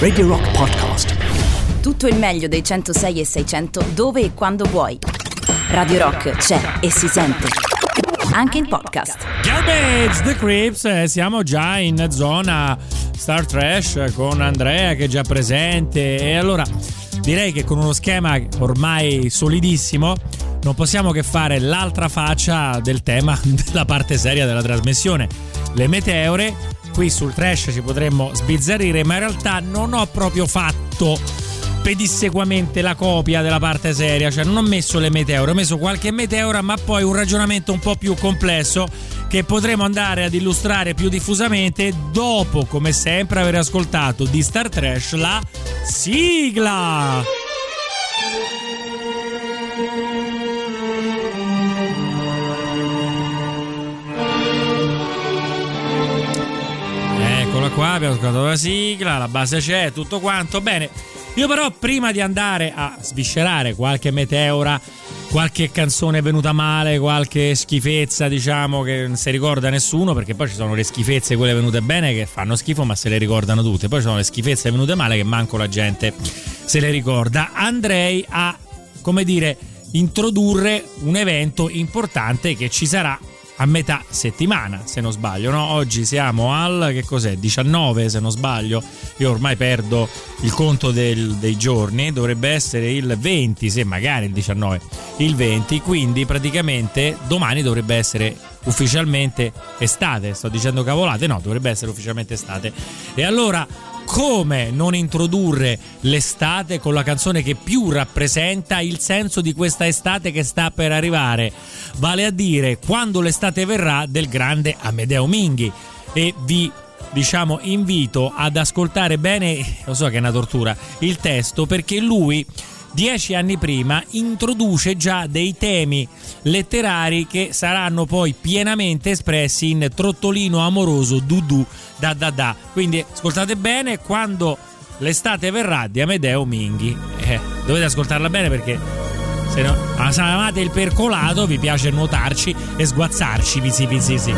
Radio Rock Podcast. Tutto il meglio dei 106 e 600 dove e quando vuoi. Radio Rock c'è e si sente anche in podcast. Garbage The Crips, siamo già in zona Star Trash con Andrea che è già presente, e allora direi che con uno schema ormai solidissimo non possiamo che fare l'altra faccia del tema della parte seria della trasmissione, le meteore. Qui sul trash ci potremmo sbizzarrire, ma in realtà non ho proprio fatto pedissequamente la copia della parte seria, cioè non ho messo le meteore, ho messo qualche meteora, ma poi un ragionamento un po' più complesso che potremo andare ad illustrare più diffusamente dopo, come sempre, aver ascoltato di Star Trash la sigla. Eccola qua, abbiamo ascoltato la sigla, la base c'è, tutto quanto, bene. Io però, prima di andare a sviscerare qualche meteora, qualche canzone venuta male, qualche schifezza, diciamo, che non si ricorda nessuno, perché poi ci sono le schifezze, quelle venute bene, che fanno schifo ma se le ricordano tutte, poi ci sono le schifezze venute male che manco la gente se le ricorda, andrei a, come dire, introdurre un evento importante che ci sarà a metà settimana, se non sbaglio, no? Oggi siamo al, che cos'è, 19, se non sbaglio, io ormai perdo il conto dei giorni, dovrebbe essere il 20, se magari il 19, il 20, quindi praticamente domani dovrebbe essere ufficialmente estate, sto dicendo cavolate, no, dovrebbe essere ufficialmente estate. E allora come non introdurre l'estate con la canzone che più rappresenta il senso di questa estate che sta per arrivare, vale a dire Quando l'estate verrà del grande Amedeo Minghi. E vi, diciamo, invito ad ascoltare bene, lo so che è una tortura, il testo, perché lui 10 anni prima introduce già dei temi letterari che saranno poi pienamente espressi in Trottolino amoroso, Dudu, da da da. Quindi ascoltate bene Quando l'estate verrà di Amedeo Minghi. Dovete ascoltarla bene perché se no, se amate il percolato, vi piace nuotarci e sguazzarci, pizzi pizzi sì.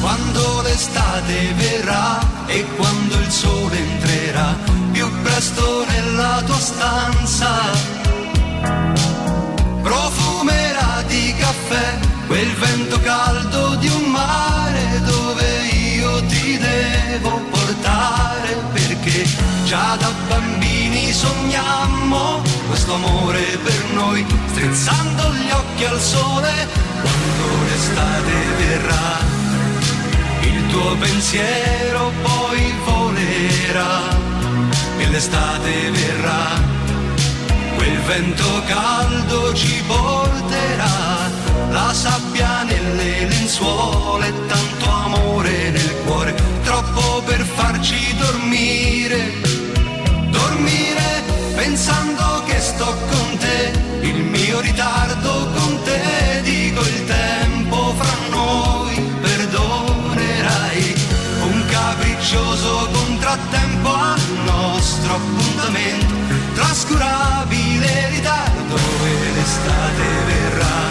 Quando l'estate verrà e quando il sole entrerà più presto nella tua stanza, profumerà di caffè quel vento caldo di un mare dove io ti devo portare, perché già da bambini sognammo questo amore per noi, strizzando gli occhi al sole. Quando l'estate verrà il tuo pensiero poi volerà e l'estate verrà, quel vento caldo ci porterà la sabbia nelle lenzuola e tanto amore nel cuore, troppo per farci dormire, dormire pensando che sto con te, il mio ritardo con te, dico il tempo fra noi perdono. Un capriccioso contrattempo al nostro appuntamento, trascurabile ritardo, e l'estate verrà,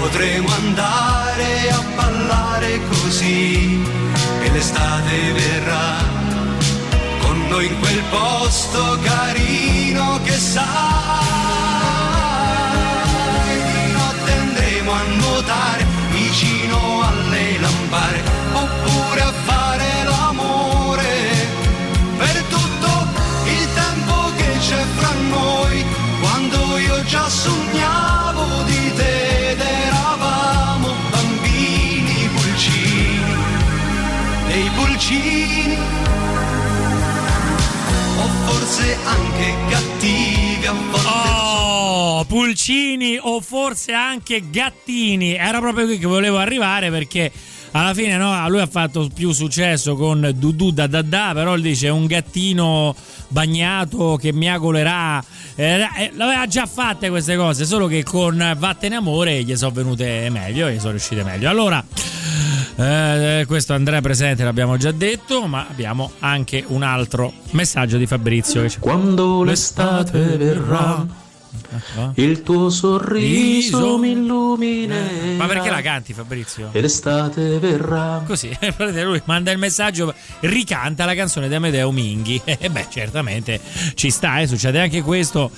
potremo andare a ballare così, e l'estate verrà, con noi in quel posto carino che sai, di notte andremo a nuotare vicino alle lampare, oppure a fare l'amore per tutto il tempo che c'è fra noi, quando io già sognavo di te ed eravamo bambini pulcini, dei pulcini, o forse anche cattivi a volte. Pulcini o forse anche gattini, era proprio qui che volevo arrivare, perché alla fine, no, lui ha fatto più successo con Dudu da da da, però lui dice un gattino bagnato che miagolerà, l'aveva già fatte queste cose, solo che con Vattene amore gli sono venute meglio, gli sono riuscite meglio. Allora questo Andrea presente, l'abbiamo già detto, ma abbiamo anche un altro messaggio di Fabrizio che... Quando l'estate verrà Il tuo sorriso mi illumina. Ma perché la canti, Fabrizio? E l'estate verrà. Così, lui manda il messaggio, ricanta la canzone di Amedeo Minghi. E beh, certamente ci sta, succede anche questo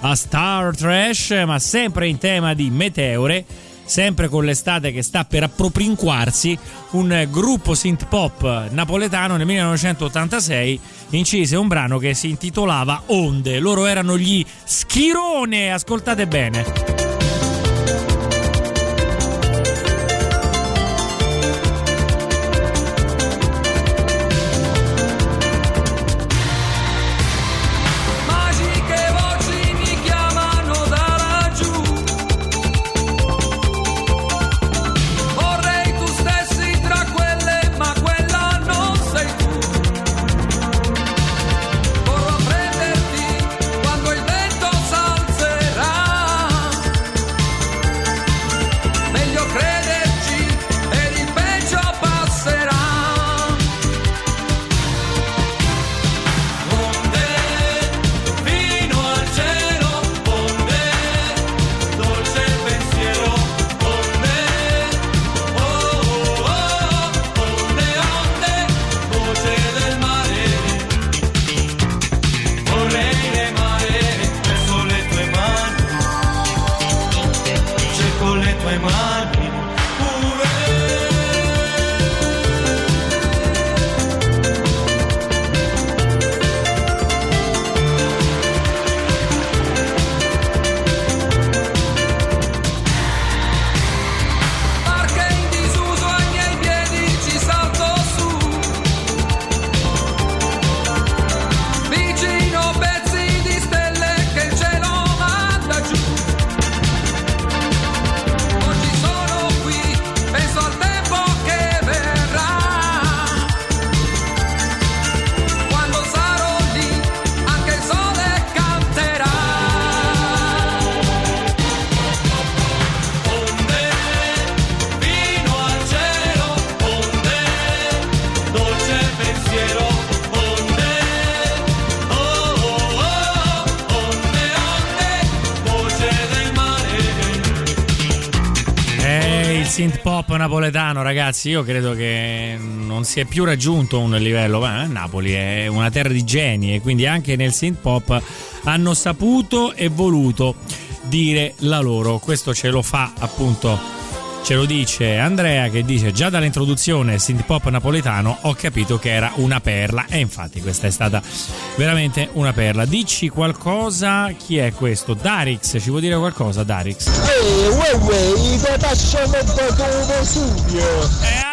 a Star Trash, ma sempre in tema di meteore, sempre con l'estate che sta per appropinquarsi, un gruppo synth pop napoletano nel 1986 incise un brano che si intitolava Onde. Loro erano gli Schirone, ascoltate bene. Napoletano, ragazzi, io credo che non si è più raggiunto un livello. Napoli è una terra di geni e quindi anche nel synth pop hanno saputo e voluto dire la loro. Questo ce lo fa appunto, ce lo dice Andrea, che dice: già dall'introduzione synth pop napoletano ho capito che era una perla. E infatti questa è stata veramente una perla. Dici qualcosa, chi è questo? Darix, ci vuol dire qualcosa Darix?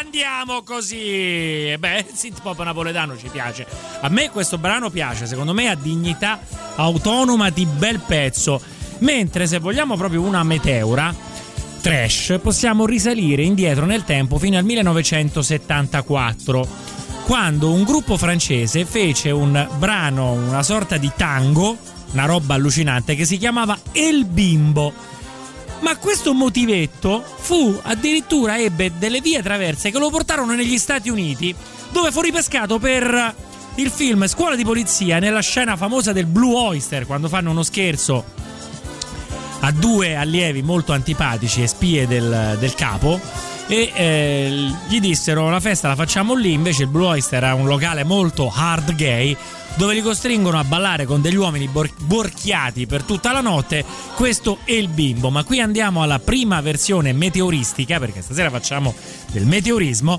Andiamo così. E beh, synth pop napoletano ci piace. A me questo brano piace, secondo me ha dignità autonoma di bel pezzo. Mentre se vogliamo proprio una meteora trash, possiamo risalire indietro nel tempo fino al 1974, quando un gruppo francese fece un brano, una sorta di tango, una roba allucinante, che si chiamava El Bimbo. Ma questo motivetto fu addirittura, ebbe delle vie traverse che lo portarono negli Stati Uniti, dove fu ripescato per il film Scuola di Polizia, nella scena famosa del Blue Oyster, quando fanno uno scherzo a due allievi molto antipatici e spie del capo, e gli dissero: la festa la facciamo lì. Invece il Blue Oyster era un locale molto hard gay, dove li costringono a ballare con degli uomini borchiati per tutta la notte. Questo è il bimbo. Ma qui andiamo alla prima versione meteoristica, perché stasera facciamo del meteorismo,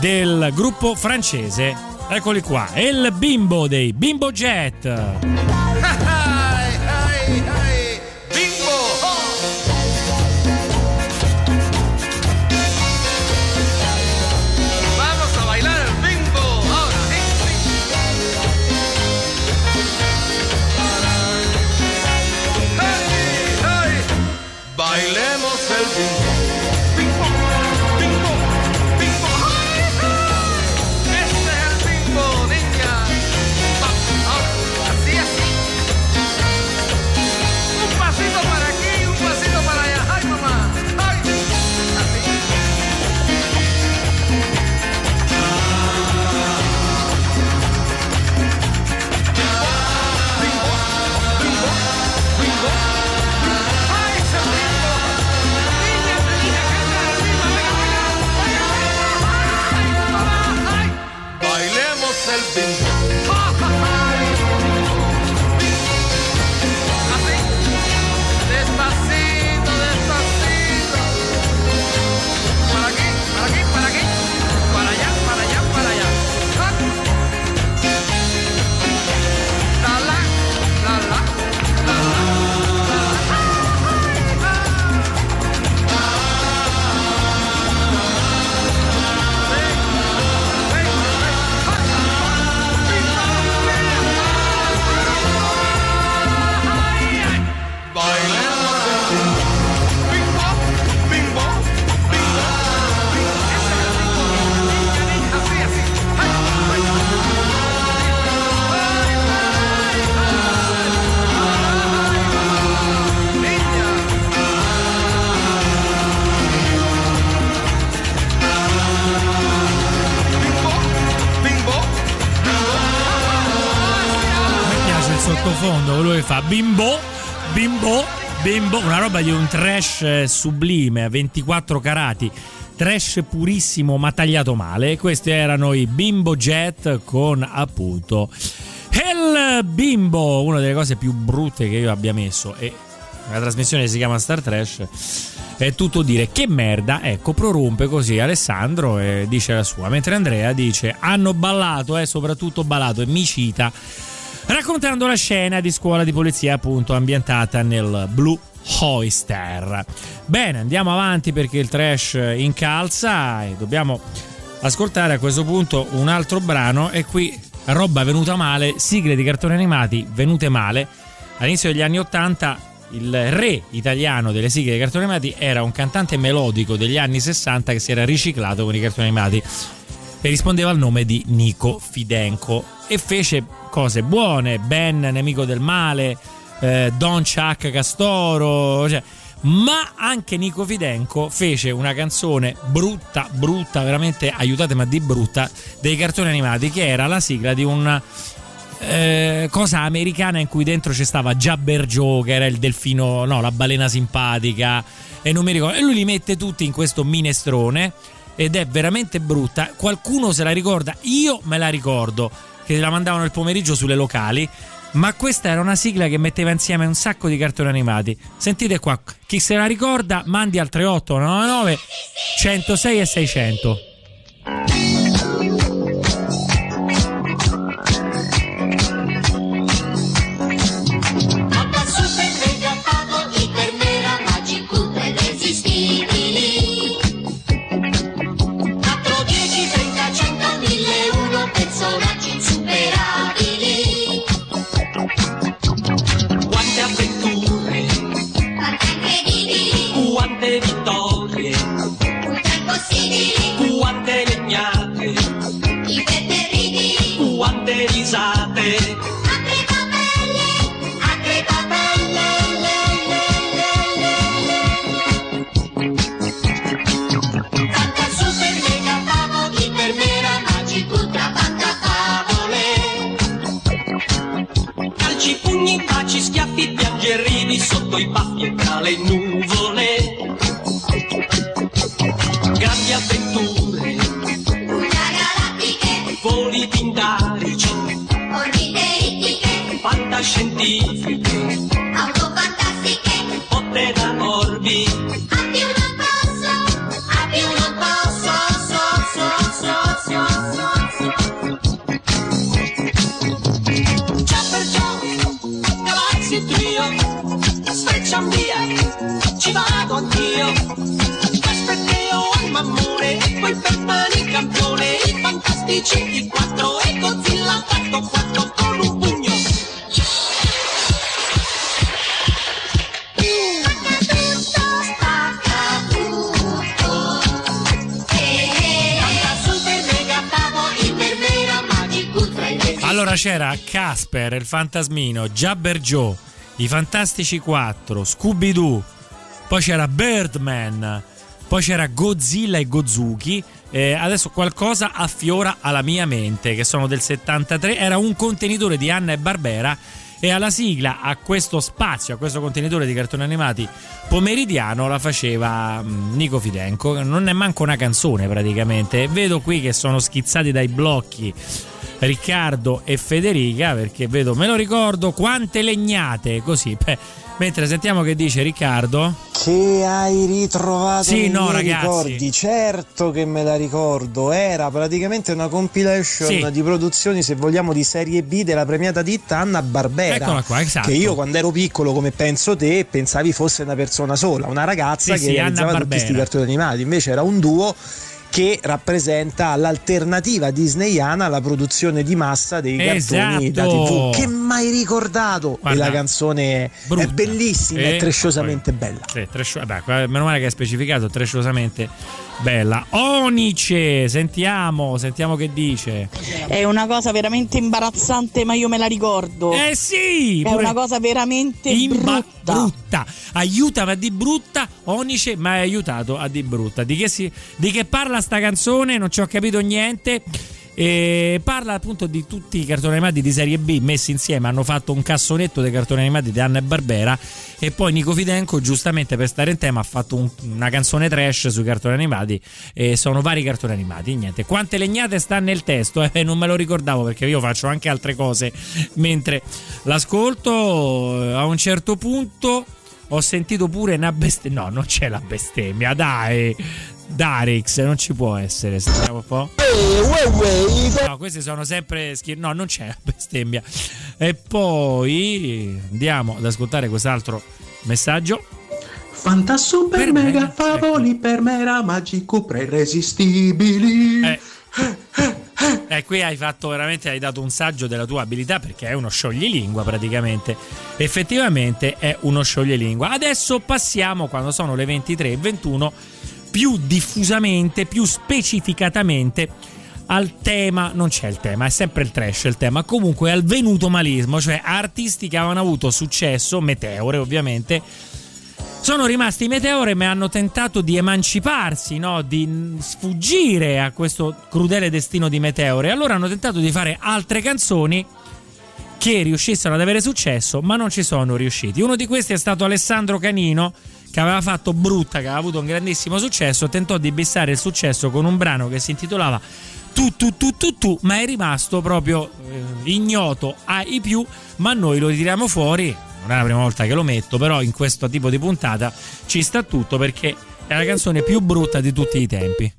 del gruppo francese. Eccoli qua, è il bimbo dei Bimbo Jet. Así, así. sottofondo, quello che fa bimbo, bimbo, bimbo, una roba di un trash sublime, 24 carati. Trash purissimo ma tagliato male. Questi erano i Bimbo Jet con appunto Hell Bimbo, una delle cose più brutte che io abbia messo, e una trasmissione che si chiama Star Trash è tutto dire che merda, ecco, prorompe così Alessandro e dice la sua, mentre Andrea dice hanno ballato, soprattutto ballato, e mi cita raccontando la scena di scuola di polizia appunto ambientata nel Blue Oyster. Bene, andiamo avanti perché il trash incalza e dobbiamo ascoltare a questo punto un altro brano, e qui roba venuta male, sigle di cartoni animati venute male. All'inizio degli anni 80 il re italiano delle sigle di cartoni animati era un cantante melodico degli anni 60 che si era riciclato con i cartoni animati e rispondeva al nome di Nico Fidenco, e fece cose buone, Ben nemico del male, Don Chuck Castoro, cioè, ma anche Nico Fidenco fece una canzone brutta, brutta, veramente aiutate ma di brutta, dei cartoni animati, che era la sigla di una cosa americana in cui dentro ci stava Jabberjaw, che era il delfino, no, la balena simpatica, e non mi ricordo, e lui li mette tutti in questo minestrone ed è veramente brutta. Qualcuno se la ricorda? Io me la ricordo che la mandavano il pomeriggio sulle locali. Ma questa era una sigla che metteva insieme un sacco di cartoni animati. Sentite qua, chi se la ricorda mandi al 3899 106 e 600. C'era Casper, il fantasmino, Jabberjaw, i Fantastici 4, Scooby-Doo, poi c'era Birdman, poi c'era Godzilla e Gozuki, adesso qualcosa affiora alla mia mente, che sono del 73, era un contenitore di Hanna e Barbera, e alla sigla a questo spazio, a questo contenitore di cartoni animati pomeridiano la faceva Nico Fidenco. Non è manco una canzone praticamente, vedo qui che sono schizzati dai blocchi Riccardo e Federica, perché vedo, me lo ricordo, quante legnate, così, beh, mentre sentiamo che dice Riccardo. Che hai ritrovato, sì, no, ragazzi, ricordi? Certo che me la ricordo, era praticamente una compilation, sì, di produzioni, se vogliamo, di serie B della premiata ditta Hanna Barbera. Eccola qua, esatto. Che io quando ero piccolo, come penso te, pensavi fosse una persona sola, una ragazza, sì, che sì, realizzava tutti questi cartoni animati, invece era un duo che rappresenta l'alternativa disneyana alla produzione di massa dei cartoni, esatto, da TV. Che mai ricordato? Guarda, e la canzone brutta, è bellissima e tresciosamente poi, bella. Sì, beh, meno male che hai specificato tresciosamente bella. Onice, sentiamo che dice. È una cosa veramente imbarazzante, ma io me la ricordo. Eh sì! È una cosa veramente brutta. Aiutava di brutta, Onice, ma hai aiutato a di brutta. Di che parla sta canzone? Non ci ho capito niente. E parla appunto di tutti i cartoni animati di serie B messi insieme. Hanno fatto un cassonetto dei cartoni animati di Hanna e Barbera. E poi Nico Fidenco, giustamente per stare in tema, ha fatto una canzone trash sui cartoni animati. E sono vari cartoni animati. Niente, quante legnate sta nel testo? Non me lo ricordavo, perché io faccio anche altre cose mentre l'ascolto. A un certo punto ho sentito pure una bestemmia. No, non c'è la bestemmia, dai Darix, non ci può essere. Sentiamo un po'. No, questi sono sempre no, non c'è la bestemmia. E poi andiamo ad ascoltare quest'altro messaggio. Fantasso per mega favoli, ecco. Per mera magico pre irresistibili. Qui hai fatto veramente, hai dato un saggio della tua abilità, perché è uno scioglilingua praticamente. Effettivamente è uno scioglilingua. Adesso passiamo, quando sono le 23:21, più diffusamente, più specificatamente al tema. Non c'è il tema, è sempre il trash il tema. Comunque al venuto malismo, cioè artisti che avevano avuto successo, meteore ovviamente, sono rimasti meteore ma hanno tentato di emanciparsi, no? Di sfuggire a questo crudele destino di meteore. Allora hanno tentato di fare altre canzoni che riuscissero ad avere successo, ma non ci sono riusciti. Uno di questi è stato Alessandro Canino, che aveva fatto Brutta, che aveva avuto un grandissimo successo. Tentò di bissare il successo con un brano che si intitolava Tu, ma è rimasto proprio ignoto ai più. Ma noi lo ritiriamo fuori. Non è la prima volta che lo metto, però in questo tipo di puntata ci sta tutto, perché è la canzone più brutta di tutti i tempi.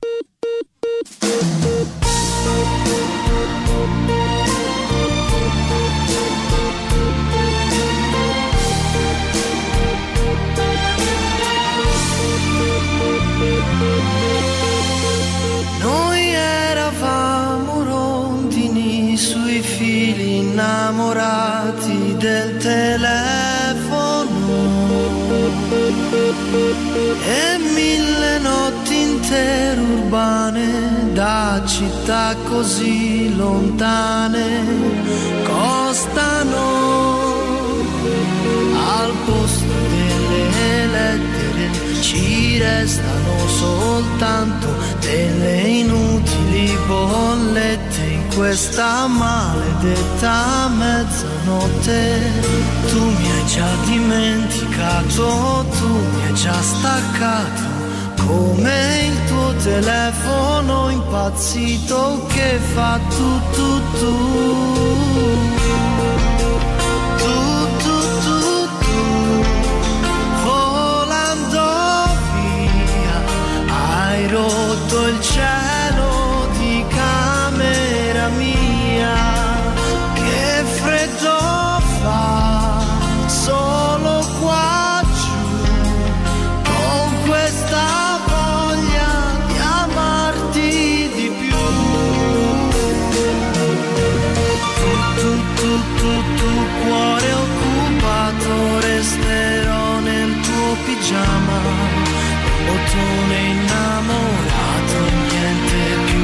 Noi eravamo rondini sui fili innamorati del telefono e mille notti interurbane da città così lontane costano al posto delle lettere, ci restano soltanto delle inutili bollette in questa maledetta mezzanotte. Tu mi hai già dimenticato, tu mi hai già staccato come il tuo telefono impazzito che fa tu tu tu. Hai rotto il cielo di camera mia, che freddo fa solo qua giù, con questa voglia di amarti di più. Tu cuore occupato, resterò nel tuo pigiama, bottone innamorato, niente più,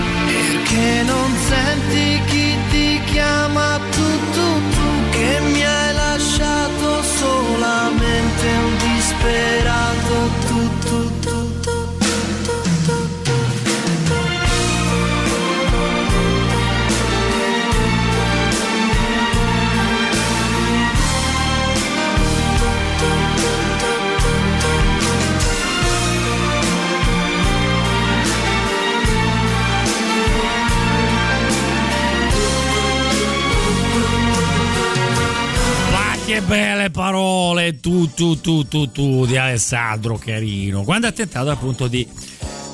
perché non senti chi ti chiama. Tu che mi hai lasciato solamente un disperato. Che belle parole, tu di Alessandro Carino, quando ha tentato appunto di,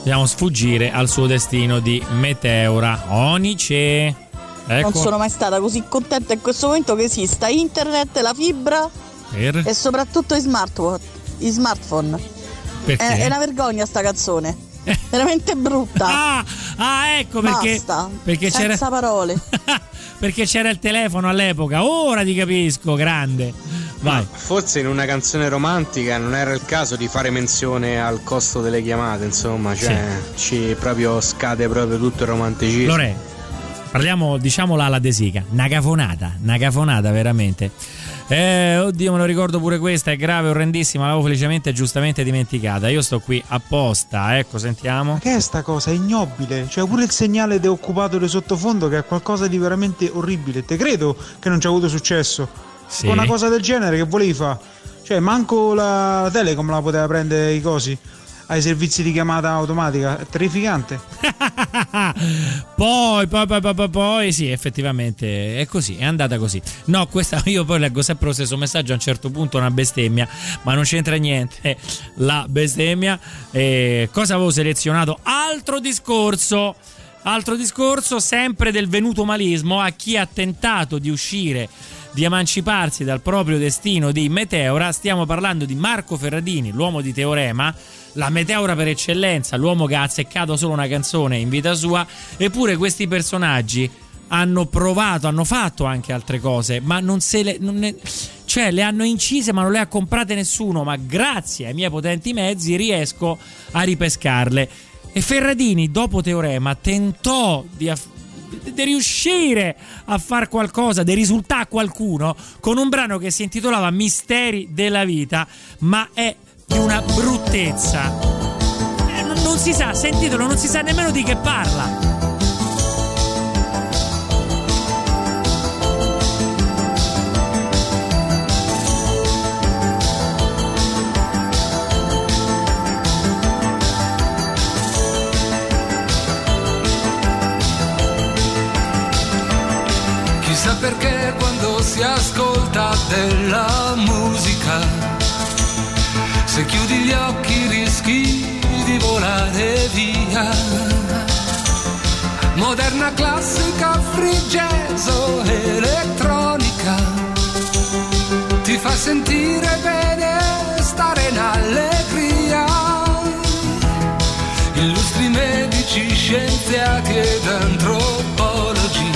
diciamo, sfuggire al suo destino di meteora. Onice, ecco. Non sono mai stata così contenta in questo momento che esista internet, la fibra e soprattutto i smartphone. Perché? È una vergogna sta canzone. Veramente brutta. Ecco perché. Basta, perché senza c'era... parole. Perché c'era il telefono all'epoca. Ora ti capisco, grande. Vai. No, forse in una canzone romantica non era il caso di fare menzione al costo delle chiamate, insomma, cioè sì. Ci proprio scade proprio tutto il romanticismo. Lore, parliamo, diciamola alla desica. Una cafonata veramente. Oddio, me lo ricordo pure questa, è grave, orrendissima, l'avevo felicemente e giustamente dimenticata. Io sto qui apposta, ecco, sentiamo. Ma che è sta cosa, è ignobile. Cioè pure il segnale de occupato di sottofondo, che è qualcosa di veramente orribile. Te credo che non ci ha avuto successo, sì, con una cosa del genere che volevi fa. Cioè manco la Telecom la poteva prendere i cosi, ai servizi di chiamata automatica. È terrificante. Poi sì, effettivamente è così, è andata così. No, questa io poi leggo sempre lo stesso messaggio, a un certo punto una bestemmia, ma non c'entra niente la bestemmia. Cosa avevo selezionato? Altro discorso sempre del venuto malismo a chi ha tentato di uscire, di emanciparsi dal proprio destino di meteora. Stiamo parlando di Marco Ferradini, l'uomo di Teorema, la meteora per eccellenza, l'uomo che ha azzeccato solo una canzone in vita sua. Eppure questi personaggi hanno provato, hanno fatto anche altre cose, ma non se le... cioè le hanno incise ma non le ha comprate nessuno, ma grazie ai miei potenti mezzi riesco a ripescarle. E Ferradini dopo Teorema tentò di riuscire a far qualcosa, di risultare a qualcuno, con un brano che si intitolava Misteri della vita, ma è di una bruttezza, non si sa, sentitelo, non si sa nemmeno di che parla. Perché quando si ascolta della musica, se chiudi gli occhi rischi di volare via. Moderna, classica, free jazz o elettronica, ti fa sentire bene, stare in allegria. Illustri medici, scienziati ed antropologi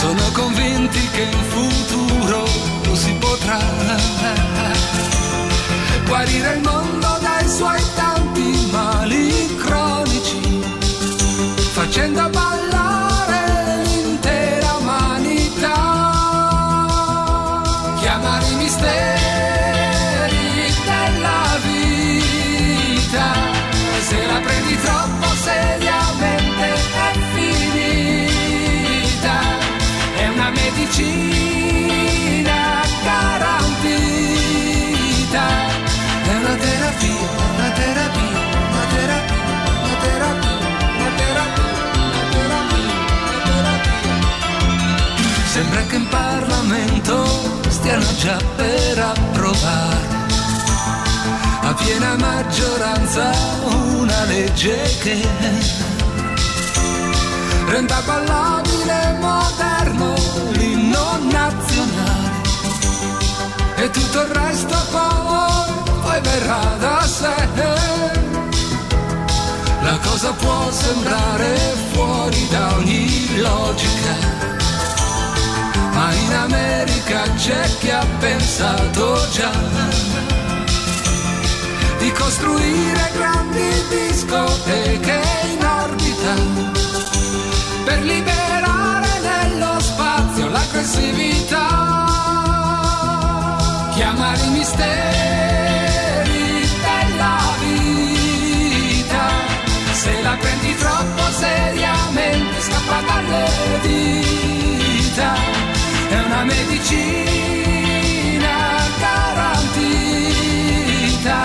sono convinti che in futuro si potrà guarire il mondo dai suoi tanti mali cronici, facendo ballare l'intera umanità. Chiamare i misteri della vita, e se la prendi troppo seriamente è finita. Medicina garantita, è una terapia, una terapia, una terapia, una terapia, una terapia, una terapia, una terapia. Sembra che in Parlamento stiano già per approvare a piena maggioranza una legge che renda ballabile moderno l'inno nazionale, e tutto il resto poi verrà da sé. La cosa può sembrare fuori da ogni logica, ma in America c'è chi ha pensato già di costruire grandi discoteche in orbita per liberare nello spazio l'aggressività. Chiamare i misteri della vita, se la prendi troppo seriamente scappa dalle dita, è una medicina garantita,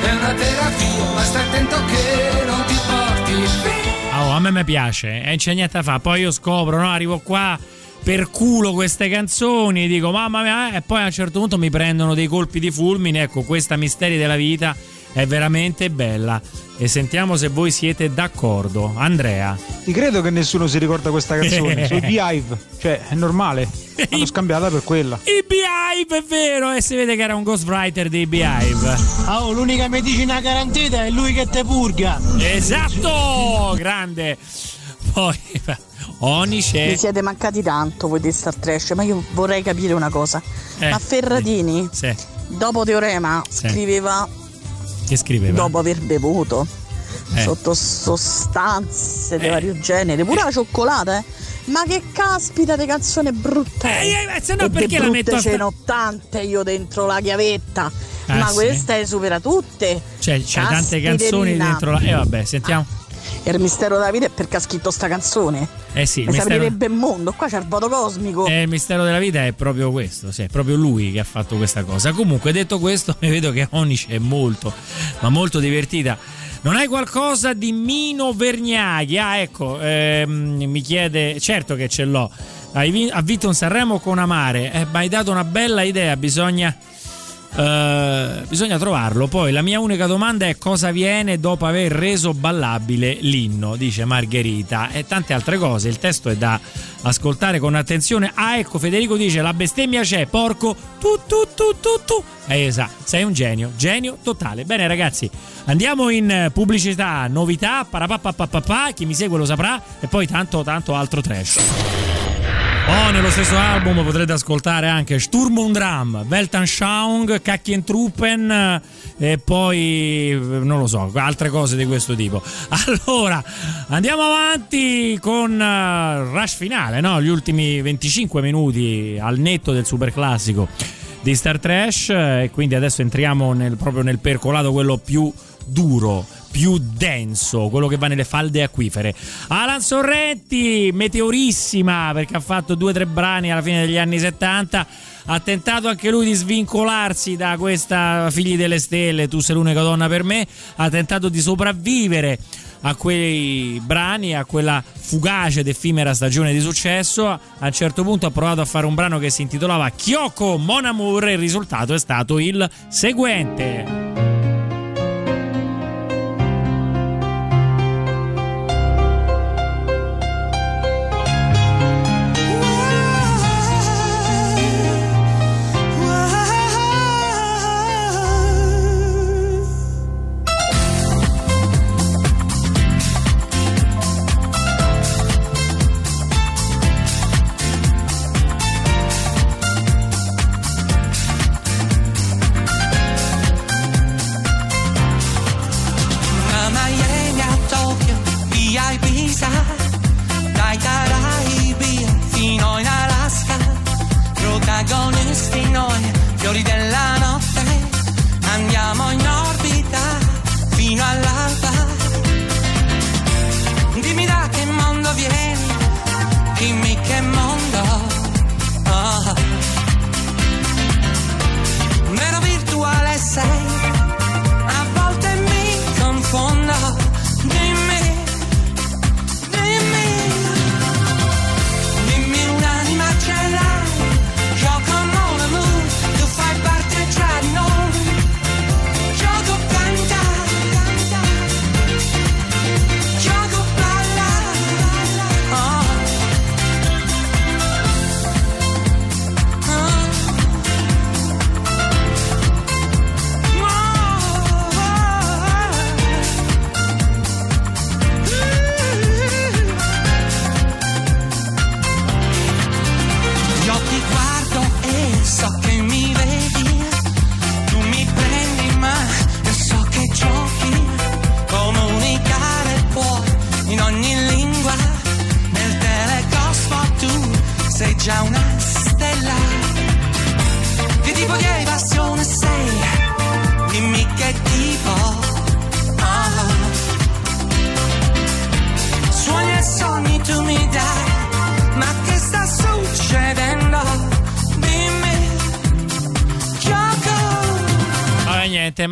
è una terapia, ma stai attento che non ti porti via. Oh, a me mi piace, c'è niente da fa. Poi io scopro, no? Arrivo qua per culo queste canzoni, dico mamma mia, e poi a un certo punto mi prendono dei colpi di fulmine. Ecco, questa Misteri della vita è veramente bella, e sentiamo se voi siete d'accordo. Andrea, ti credo che nessuno si ricorda questa canzone. Sui Beehive, cioè è normale, l'hanno scambiata per quella. I Beehive, è vero, e si vede che era un ghostwriter dei Beehive. Oh, l'unica medicina garantita è lui che te purga. Esatto, grande. Poi Onice, mi siete mancati tanto voi di Star Trash, ma io vorrei capire una cosa. Ma Ferradini, sì, dopo Teorema, sì, scriveva. Che scriveva? Dopo aver bevuto sotto sostanze di vario genere, pure la cioccolata, Ma che caspita di canzone brutta! Se no, perché la metto a ce n'ho tante io dentro la chiavetta. Ma sì, questa è supera tutte. Cioè, c'è tante canzoni dentro la. Vabbè, sentiamo. Il mistero della vita è perché ha scritto sta canzone. Eh sì, sapirebbe il mondo, qua c'è il voto cosmico. Il mistero della vita è proprio questo, sì, è proprio lui che ha fatto questa cosa. Comunque, detto questo, mi vedo che Onice è molto, ma molto divertita. Non hai qualcosa di Mino Vergnaghi? Ecco, mi chiede, certo che ce l'ho. Ha vinto un Sanremo con Amare, ma hai dato una bella idea, bisogna trovarlo. Poi la mia unica domanda è: cosa viene dopo aver reso ballabile l'inno, dice Margherita, e tante altre cose. Il testo è da ascoltare con attenzione. Ecco, Federico dice: la bestemmia c'è, porco tu tu tu tu tu. Esatto, sei un genio totale. Bene ragazzi, andiamo in pubblicità, novità, parapapapapapà, chi mi segue lo saprà, e poi tanto altro trash. Nello stesso album potrete ascoltare anche Sturm und Drang, Weltanschauung, Kackentruppen e poi non lo so, altre cose di questo tipo. Allora, andiamo avanti con rush finale, no? Gli ultimi 25 minuti al netto del superclassico di Star Trash, e quindi adesso entriamo proprio nel percolato, quello più duro, più denso, quello che va nelle falde acquifere. Alan Sorrenti, meteorissima, perché ha fatto 2-3 brani alla fine degli anni 70, ha tentato anche lui di svincolarsi da questa Figli delle Stelle, Tu sei l'unica donna per me, ha tentato di sopravvivere a quei brani, a quella fugace ed effimera stagione di successo. A un certo punto ha provato a fare un brano che si intitolava Kyoko Mon Amour, e il risultato è stato il seguente.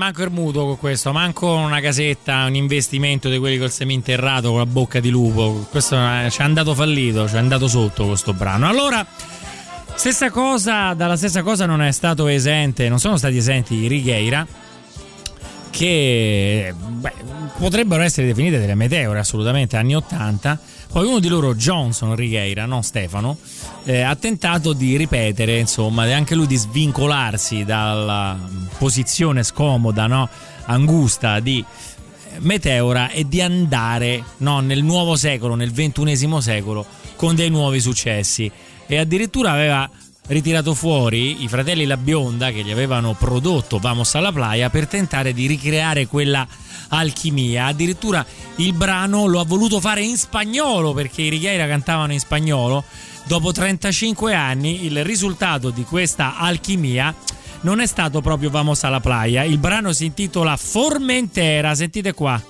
Manco il muto con questo, manco una casetta, un investimento di quelli col seminterrato, con la bocca di lupo. Questo ci è andato fallito, ci è andato sotto questo brano. Allora, dalla stessa cosa non è stato esente, non sono stati esenti Righeira, che potrebbero essere definite delle meteore, assolutamente, anni 80. Poi uno di loro, Johnson Righeira, non Stefano, ha tentato di ripetere, insomma, anche lui di svincolarsi dalla posizione scomoda, no? Angusta di meteora, e di andare, no, nel nuovo secolo, nel XXI secolo, con dei nuovi successi. E addirittura aveva ritirato fuori i fratelli La Bionda, che gli avevano prodotto Vamos alla Playa, per tentare di ricreare quella alchimia. Addirittura il brano lo ha voluto fare in spagnolo, perché i Righeira cantavano in spagnolo. Dopo 35 anni il risultato di questa alchimia non è stato proprio Vamos alla Playa. Il brano si intitola Formentera, sentite qua.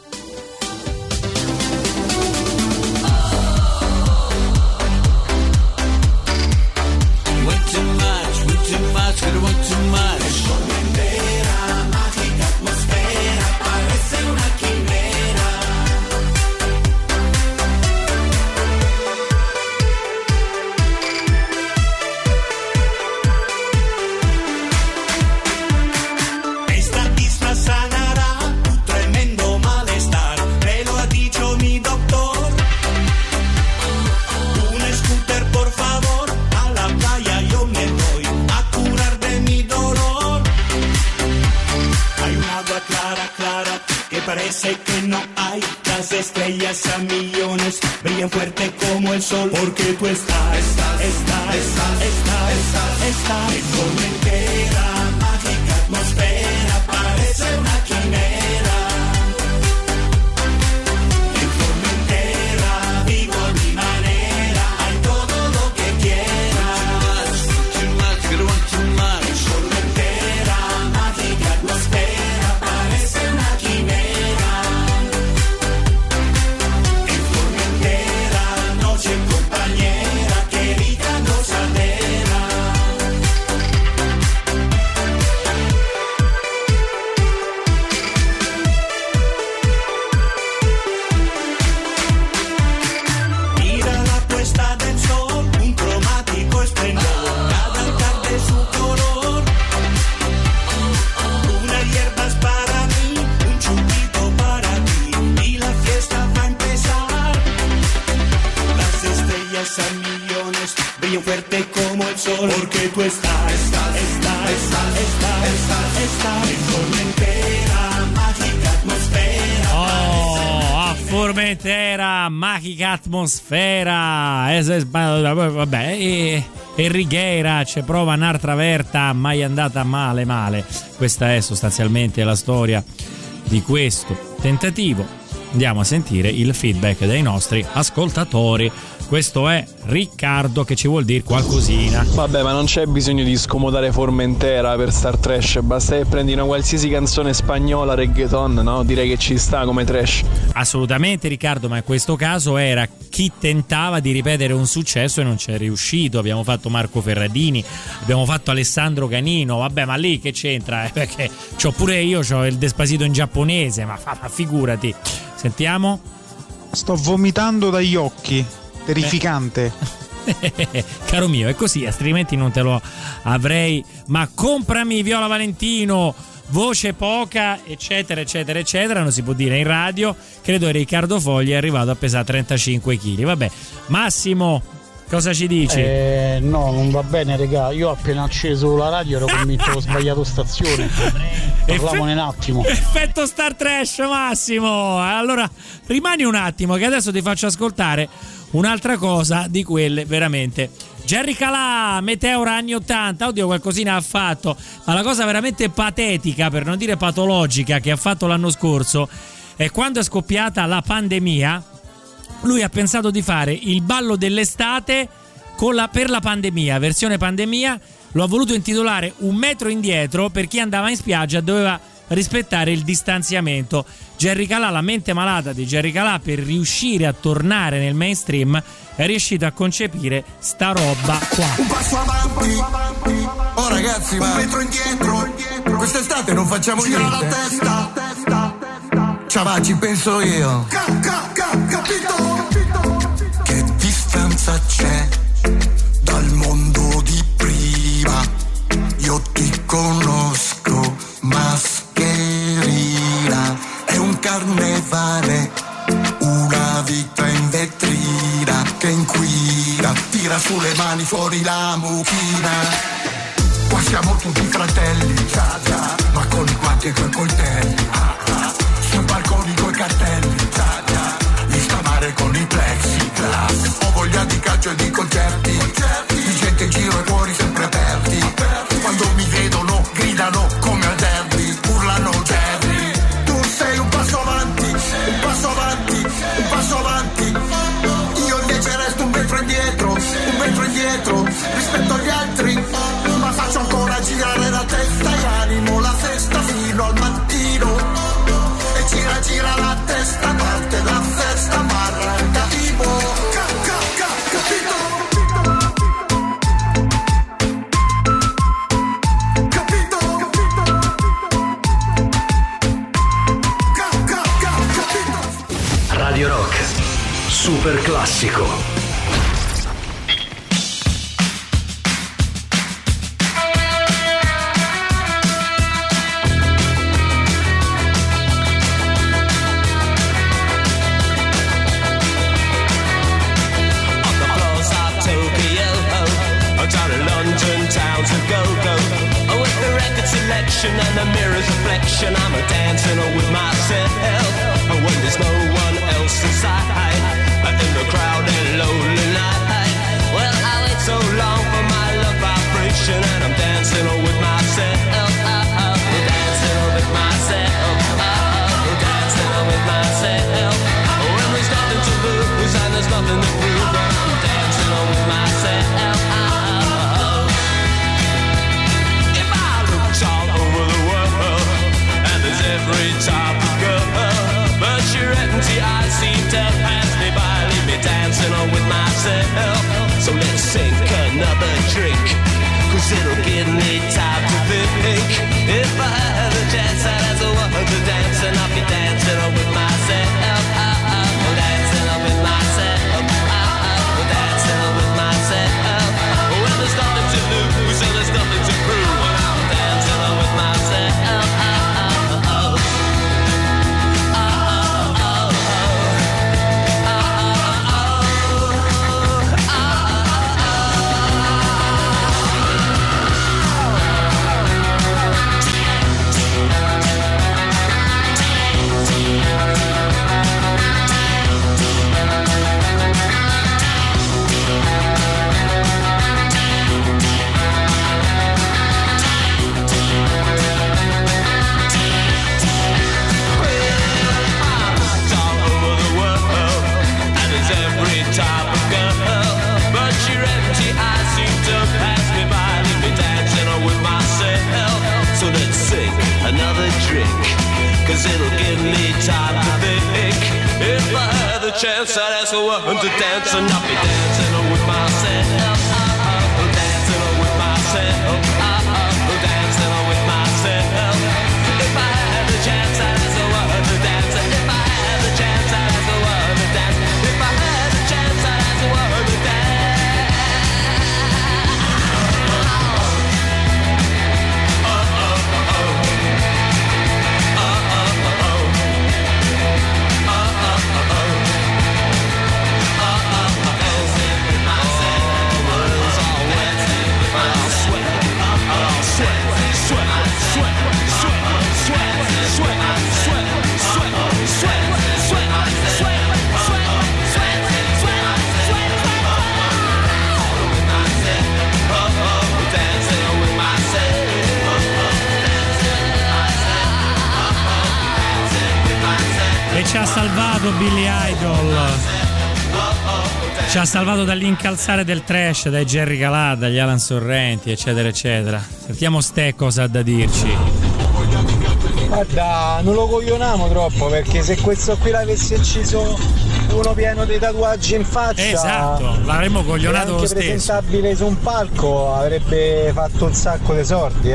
Parece que no hay, las estrellas a millones brillan fuerte como el sol, porque tú estás. Es Formentera, mágica atmósfera, parece una quimera. En Formentera, vivo a mi manera, hay todo lo que quieras. Too much. En Formentera, mágica atmósfera, parece una quimera. Fuerte como el sol, porque tú estás en Formentera, mágica atmósfera. Oh, a Formentera, magica atmosfera. Vabbè, e Righeira ci prova un'altra verta, mai andata male. Questa è sostanzialmente la storia di questo tentativo. Andiamo a sentire il feedback dei nostri ascoltatori. Questo è Riccardo che ci vuol dire qualcosina. Vabbè, ma non c'è bisogno di scomodare Formentera per star trash. Basta che prendi una qualsiasi canzone spagnola, reggaeton, no? Direi che ci sta come trash. Assolutamente Riccardo, ma in questo caso era chi tentava di ripetere un successo e non c'è riuscito. Abbiamo fatto Marco Ferradini, abbiamo fatto Alessandro Canino. Vabbè, ma lì che c'entra? Perché c'ho pure io, c'ho il Despacito in giapponese, ma figurati. Sentiamo. Sto vomitando dagli occhi. Terrificante. Caro mio, è così, altrimenti non te lo avrei. Ma comprami Viola Valentino, voce poca, eccetera, non si può dire in radio. Credo che Riccardo Fogli è arrivato a pesare 35 kg. Vabbè, Massimo, cosa ci dici? No, non va bene, regà. Io appena acceso la radio ero convinto che ho sbagliato stazione. Parliamone un attimo. Effetto Star Trash, Massimo. Allora, rimani un attimo, che adesso ti faccio ascoltare un'altra cosa di quelle veramente. Jerry Calà, Meteora anni 80. Oddio, qualcosina ha fatto, ma la cosa veramente patetica, per non dire patologica, che ha fatto l'anno scorso è quando è scoppiata la pandemia. Lui ha pensato di fare il ballo dell'estate per la pandemia, versione pandemia. Lo ha voluto intitolare Un metro indietro, per chi andava in spiaggia doveva rispettare il distanziamento. Jerry Calà, la mente malata di Jerry Calà, per riuscire a tornare nel mainstream è riuscito a concepire sta roba qua. Un passo avanti, oh ragazzi, un metro indietro. Quest'estate non facciamo niente. Gira la testa, ciava, ci penso io. Capito? Che distanza c'è dal mondo di prima? Io ti conosco, mascherina, è un carnevale, una vita in vetrina che inquina, tira sulle mani fuori la mucchina. Qua siamo tutti fratelli, ma con i guanti e coi coltelli, sui balconi coi cartelli, in scavare con i plexiglass. Ho voglia di calcio e di concerti, di gente in giro e fuori sempre belli. indietro rispetto agli altri, ma faccio ancora girare la testa e animo la festa fino al mattino. E gira gira la testa, parte la festa, ma arranca tipo capito? Super classico. Ci ha salvato dall'incalzare del trash, dai Jerry Calà, dagli Alan Sorrenti, eccetera eccetera. Sentiamo Ste cosa ha da dirci. Guarda, non lo coglioniamo troppo, perché se questo qui l'avesse ucciso uno pieno dei tatuaggi in faccia, esatto, l'avremmo coglionato lo stesso, anche presentabile su un palco avrebbe fatto un sacco di soldi,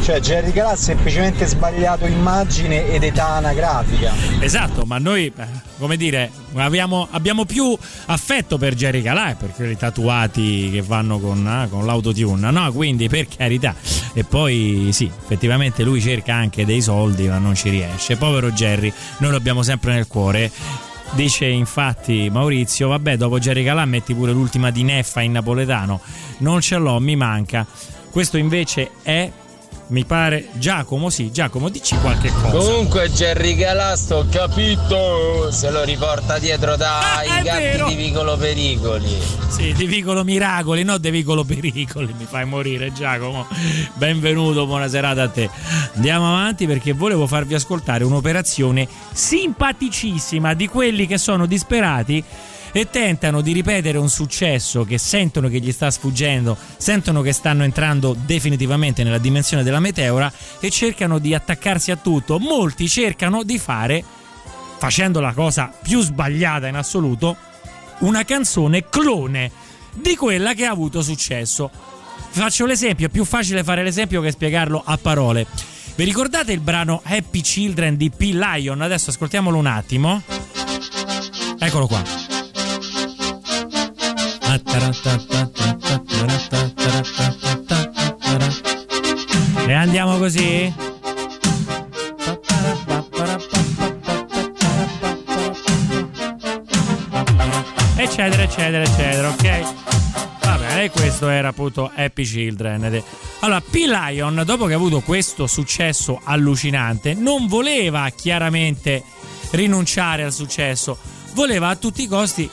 Cioè Jerry Calà ha semplicemente sbagliato immagine ed età anagrafica. Esatto, ma noi, come dire, abbiamo più affetto per Jerry Calà, per quelli tatuati che vanno con l'autotune, no? Quindi, per carità. E poi sì, effettivamente lui cerca anche dei soldi, ma non ci riesce. Povero Jerry, noi lo abbiamo sempre nel cuore. Dice infatti Maurizio: vabbè, dopo Jerry Calà metti pure l'ultima di Neffa in napoletano. Non ce l'ho, mi manca. Questo invece è, mi pare, Giacomo. Sì, Giacomo, dici qualche cosa. Comunque Jerry Calà, sto capito, se lo riporta dietro dai gatti, vero, di Vicolo Pericoli. Sì, di Vicolo Miracoli, no, di Vicolo Pericoli. Mi fai morire, Giacomo. Benvenuto, buona serata a te. Andiamo avanti, perché volevo farvi ascoltare un'operazione simpaticissima di quelli che sono disperati e tentano di ripetere un successo che sentono che gli sta sfuggendo, sentono che stanno entrando definitivamente nella dimensione della meteora e cercano di attaccarsi a tutto. Molti cercano di fare, facendo la cosa più sbagliata in assoluto, una canzone clone di quella che ha avuto successo. Faccio l'esempio, è più facile fare l'esempio che spiegarlo a parole. Vi ricordate il brano Happy Children di P. Lion? Adesso ascoltiamolo un attimo. Eccolo qua. E andiamo così. Eccetera, eccetera, eccetera, ok? E questo era appunto Happy Children. Allora, P. Lion, dopo che ha avuto questo successo allucinante, non voleva chiaramente rinunciare al successo, voleva a tutti i costi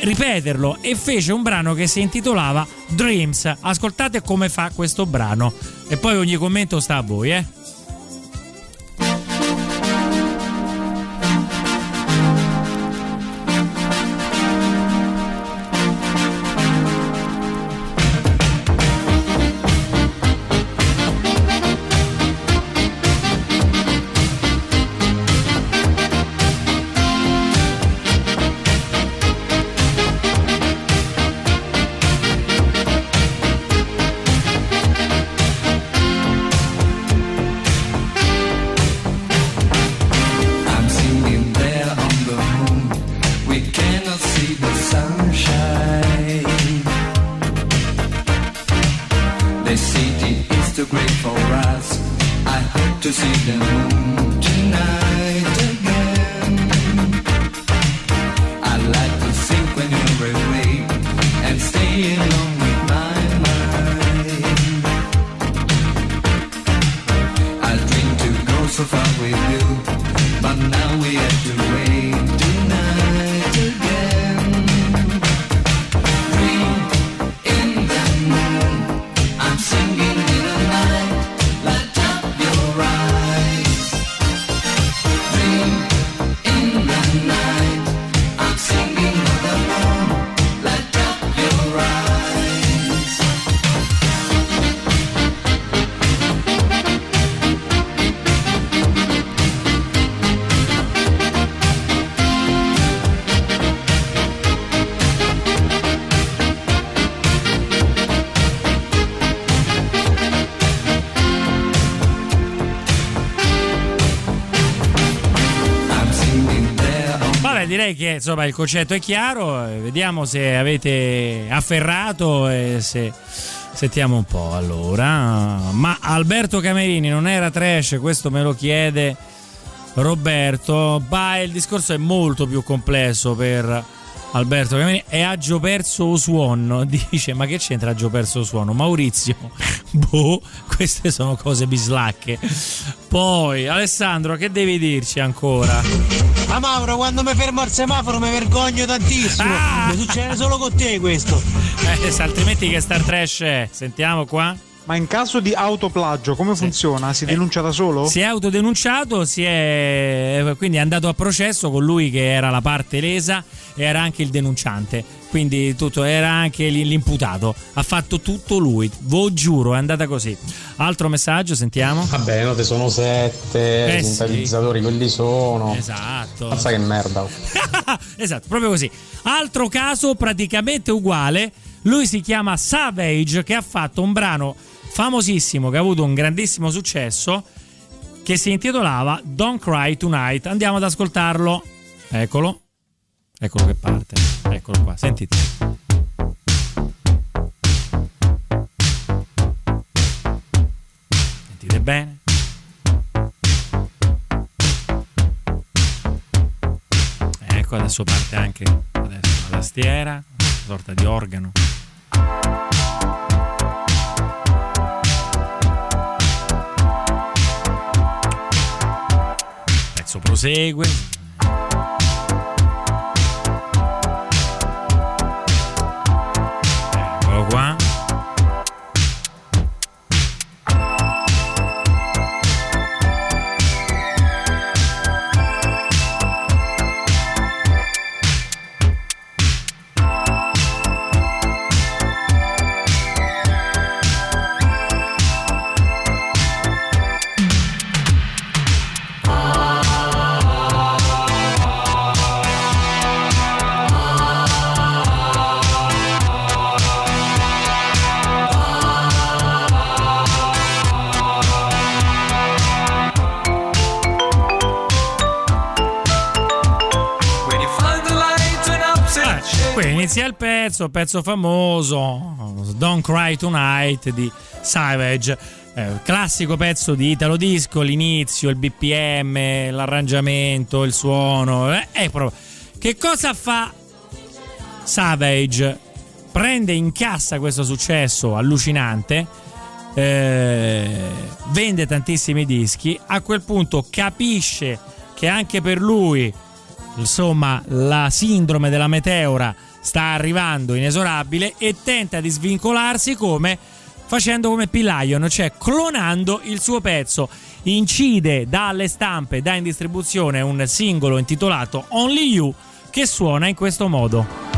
ripeterlo e fece un brano che si intitolava Dreams. Ascoltate come fa questo brano e poi ogni commento sta a voi, eh? Direi che insomma il concetto è chiaro, vediamo se avete afferrato e se sentiamo un po'. Allora, ma Alberto Camerini non era trash? Questo me lo chiede Roberto. Bah, il discorso è molto più complesso per Alberto Camerini. E ha perso o suono, dice. Ma che c'entra ha perso o suono? Maurizio, boh, queste sono cose bislacche. Poi Alessandro, che devi dirci ancora? Ma Mauro, quando mi fermo al semaforo mi vergogno tantissimo. Mi succede solo con te questo. Altrimenti che star trash è? Sentiamo qua. Ma in caso di autoplagio come funziona? Si denuncia da solo? Si è autodenunciato, quindi è andato a processo con lui che era la parte lesa e era anche il denunciante. Quindi tutto, era anche l'imputato. Ha fatto tutto lui, vo giuro, è andata così. Altro messaggio, sentiamo. Vabbè, note sono 7, i sintetizzatori sì, quelli sono. Esatto. Mazza che merda. Esatto, proprio così. Altro caso praticamente uguale. Lui si chiama Savage, che ha fatto un brano famosissimo che ha avuto un grandissimo successo, che si intitolava Don't Cry Tonight. Andiamo ad ascoltarlo. Eccolo. Eccolo che parte. Eccolo qua, sentite. Sentite bene. Ecco, adesso parte anche adesso la tastiera, una sorta di organo. Il pezzo prosegue. Qua. Qui inizia il pezzo famoso, Don't Cry Tonight di Savage, classico pezzo di Italo Disco, l'inizio, il BPM, l'arrangiamento, il suono. Che cosa fa Savage? Prende in cassa questo successo allucinante, vende tantissimi dischi, a quel punto capisce che anche per lui, insomma, la sindrome della meteora sta arrivando inesorabile e tenta di svincolarsi facendo come P. Lion, cioè clonando il suo pezzo. Incide dalle stampe, dà in distribuzione un singolo intitolato Only You, che suona in questo modo.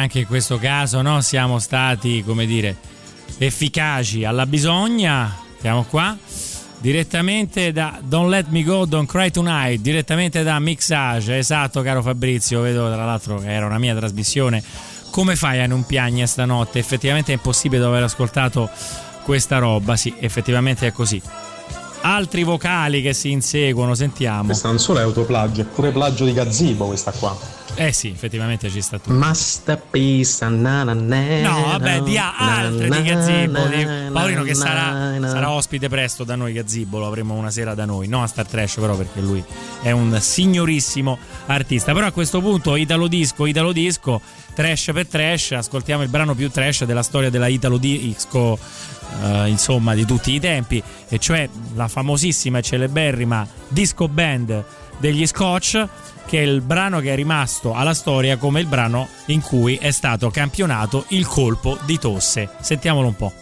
Anche in questo caso, no, siamo stati, come dire, efficaci alla bisogna. Siamo qua direttamente da Don't Let Me Go, Don't Cry Tonight, direttamente da Mixage. Esatto, caro Fabrizio, vedo tra l'altro che era una mia trasmissione. Come fai a non piagne stanotte? Effettivamente è impossibile dopo aver ascoltato questa roba. Sì, effettivamente è così. Altri vocali che si inseguono, sentiamo. Questa non solo è autoplagio, è pure plagio di Gazebo, questa qua. Eh sì, effettivamente ci sta tutto. Masterpiece, no, vabbè, di altre di Gazebo, di Paolino, che sarà ospite presto da noi. Gazebo lo avremo una sera da noi, no a Star Trash però, perché lui è un signorissimo artista. Però a questo punto Italo Disco, trash per trash, ascoltiamo il brano più trash della storia della Italo Disco, insomma, di tutti i tempi, e cioè la famosissima e celeberrima disco band degli Scotch, che è il brano che è rimasto alla storia come il brano in cui è stato campionato il colpo di tosse. Sentiamolo un po'.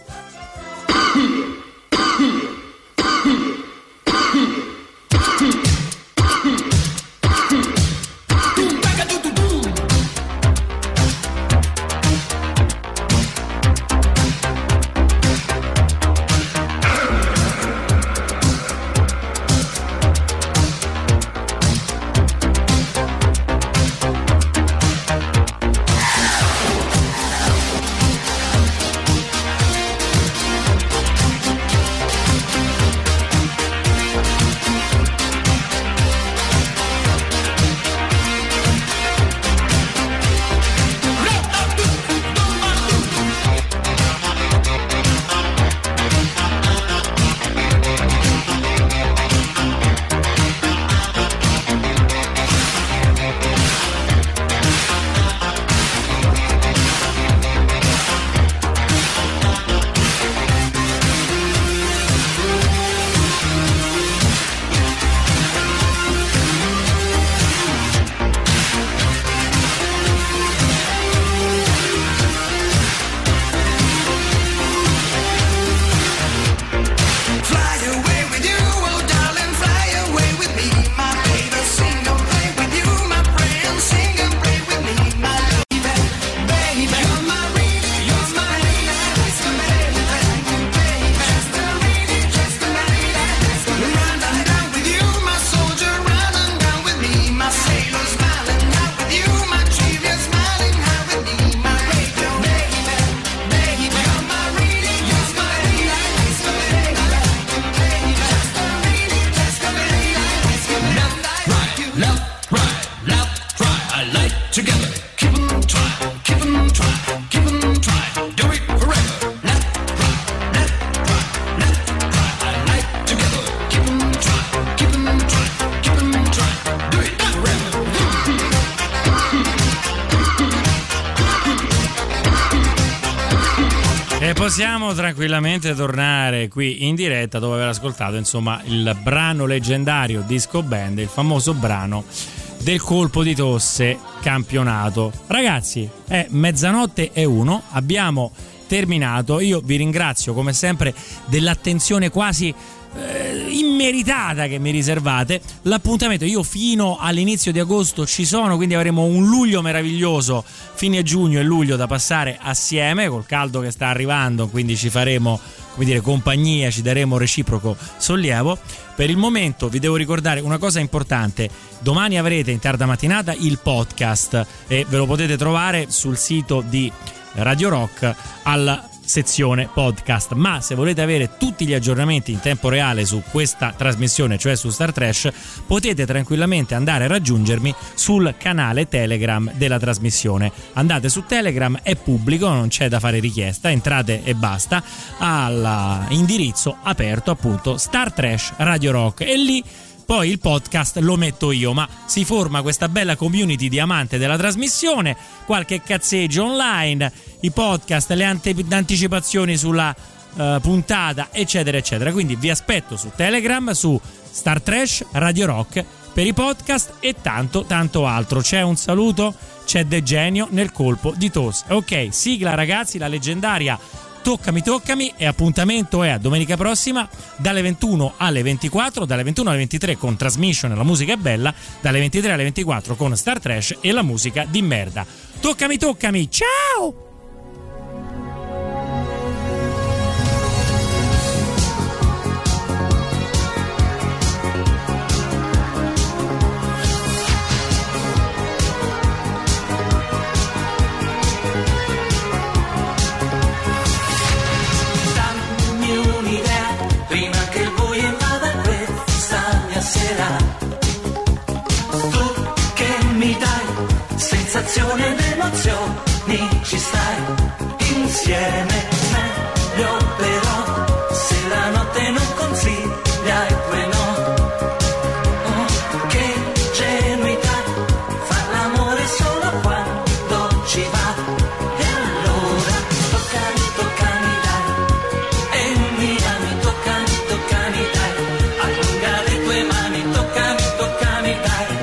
Possiamo tranquillamente tornare qui in diretta dopo aver ascoltato, insomma, il brano leggendario Disco Band, il famoso brano del colpo di tosse campionato. Ragazzi, è 00:01, abbiamo terminato. Io vi ringrazio come sempre dell'attenzione quasi immeritata che mi riservate. L'appuntamento, io fino all'inizio di agosto ci sono, quindi avremo un luglio meraviglioso, fine giugno e luglio da passare assieme, col caldo che sta arrivando, quindi ci faremo, come dire, compagnia, ci daremo reciproco sollievo. Per il momento vi devo ricordare una cosa importante: domani avrete in tarda mattinata il podcast e ve lo potete trovare sul sito di Radio Rock alla sezione podcast, ma se volete avere tutti gli aggiornamenti in tempo reale su questa trasmissione, cioè su Star Trash, potete tranquillamente andare a raggiungermi sul canale Telegram della trasmissione. Andate su Telegram, è pubblico, non c'è da fare richiesta, entrate e basta, all'indirizzo aperto appunto Star Trash Radio Rock, e lì poi il podcast lo metto io, ma si forma questa bella community di amante della trasmissione, qualche cazzeggio online, i podcast, le anticipazioni sulla puntata, eccetera eccetera. Quindi vi aspetto su Telegram, su Star Trash Radio Rock per i podcast e tanto tanto altro. C'è un saluto, c'è De Genio nel colpo di tosse. Ok, sigla ragazzi, la leggendaria Toccami Toccami, e appuntamento è a domenica prossima dalle 21 alle 24, dalle 21 alle 23 con Transmission e la musica è bella, dalle 23 alle 24 con Star Trash e la musica di merda. Toccami Toccami, ciao! Sensazione ed emozioni, ci stai insieme, meglio però se la notte non consiglia il tuo no. Oh, che genuità, fa l'amore solo quando ci va, e allora toccami dai, e mi ami, toccami dai, allunga le tue mani, toccami dai.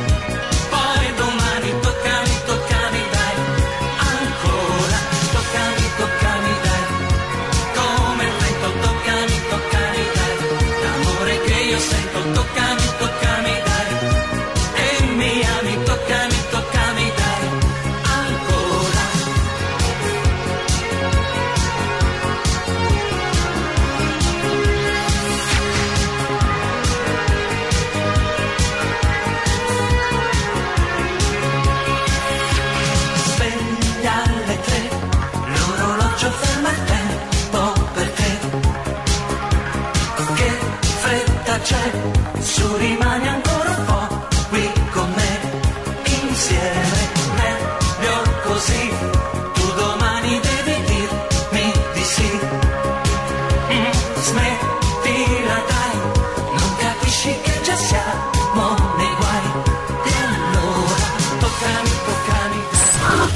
Su rimani ancora un po' qui con me, insieme, meglio così, tu domani devi dirmi di sì, smettila dai, non capisci che già siamo nei guai, e allora toccami.